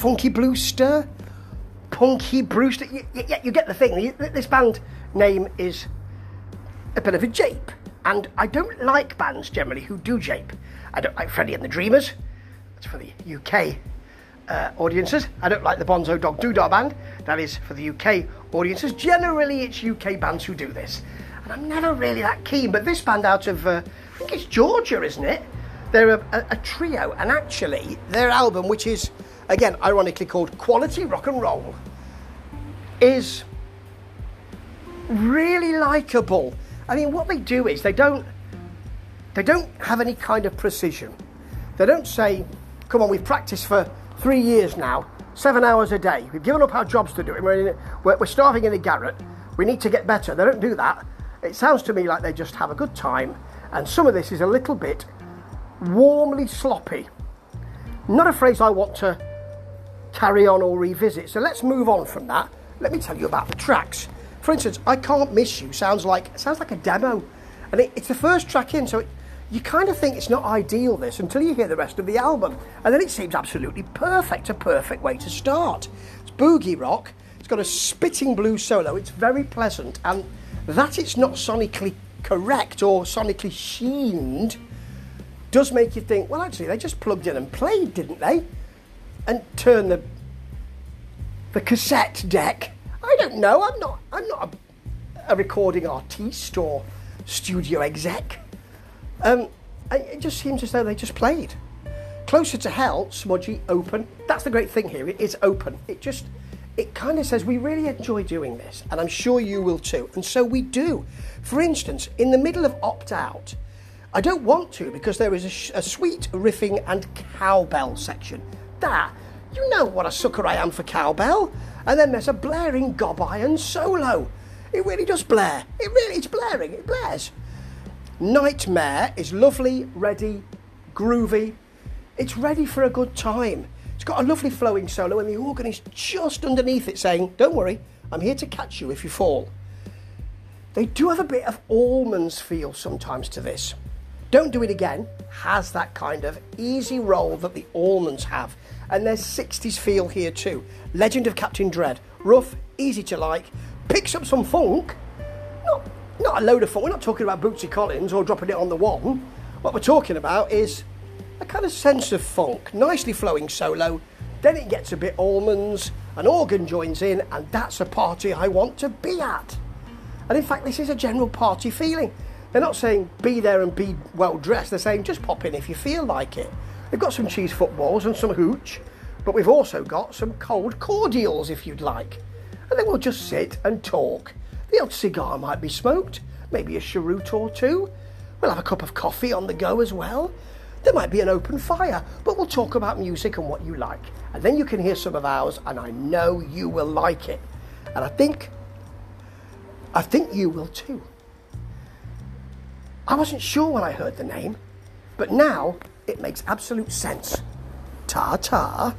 Funky Bluester, Punky Brewster, you get the thing. This band name is a bit of a jape, and I don't like bands generally who do jape. I don't like Freddie and the Dreamers, that's for the UK audiences. I don't like the Bonzo Dog Doodah Band, that is for the UK audiences. Generally it's UK bands who do this, and I'm never really that keen, but this band out of, I think it's Georgia, isn't it? They're a trio, and actually their album, which is again ironically called Quality Rock and Roll, is really likeable. I mean, what they do is they don't have any kind of precision. They don't say, come on, we've practiced for 3 years now, 7 hours a day, we've given up our jobs to do it, we're starving in the garret, we need to get better. They don't do that. It sounds to me like they just have a good time, and some of this is a little bit warmly sloppy. Not a phrase I want to carry on or revisit, so let's move on from that. Let me tell you about the tracks. For instance, I Can't Miss You sounds like a demo, and it's the first track in, so you kind of think it's not ideal, this, until you hear the rest of the album, and then it seems absolutely perfect, a perfect way to start. It's boogie rock, it's got a spitting blues solo, it's very pleasant, and that it's not sonically correct or sonically sheened does make you think, well, actually, they just plugged in and played, didn't they? And turned the cassette deck. I don't know, I'm not a recording artiste or studio exec. It just seems as though they just played. Closer to Hell, smudgy, open. That's the great thing here, it is open. It kind of says, we really enjoy doing this, and I'm sure you will too. And so we do. For instance, in the middle of Opt Out, I don't want to, because there is a sweet riffing and cowbell section. That, you know what a sucker I am for cowbell. And then there's a blaring gob iron solo. It really does blare. It's blaring, it blares. Nightmare is lovely, ready, groovy. It's ready for a good time. It's got a lovely flowing solo, and the organ is just underneath it saying, don't worry, I'm here to catch you if you fall. They do have a bit of Allmans feel sometimes to this. Don't Do It Again has that kind of easy roll that the Allmans have, and there's 60s feel here too. Legend of Captain Dread, rough, easy to like, picks up some funk, not a load of funk. We're not talking about Bootsy Collins or dropping it on the one. What we're talking about is a kind of sense of funk, nicely flowing solo, then it gets a bit Allmans, an organ joins in, and that's a party I want to be at. And in fact, this is a general party feeling. They're not saying be there and be well dressed, they're saying just pop in if you feel like it. They've got some cheese footballs and some hooch, but we've also got some cold cordials if you'd like. And then we'll just sit and talk. The odd cigar might be smoked, maybe a cheroot or two. We'll have a cup of coffee on the go as well. There might be an open fire, but we'll talk about music and what you like. And then you can hear some of ours, and I know you will like it. And I think you will too. I wasn't sure when I heard the name, but now it makes absolute sense. Ta-ta.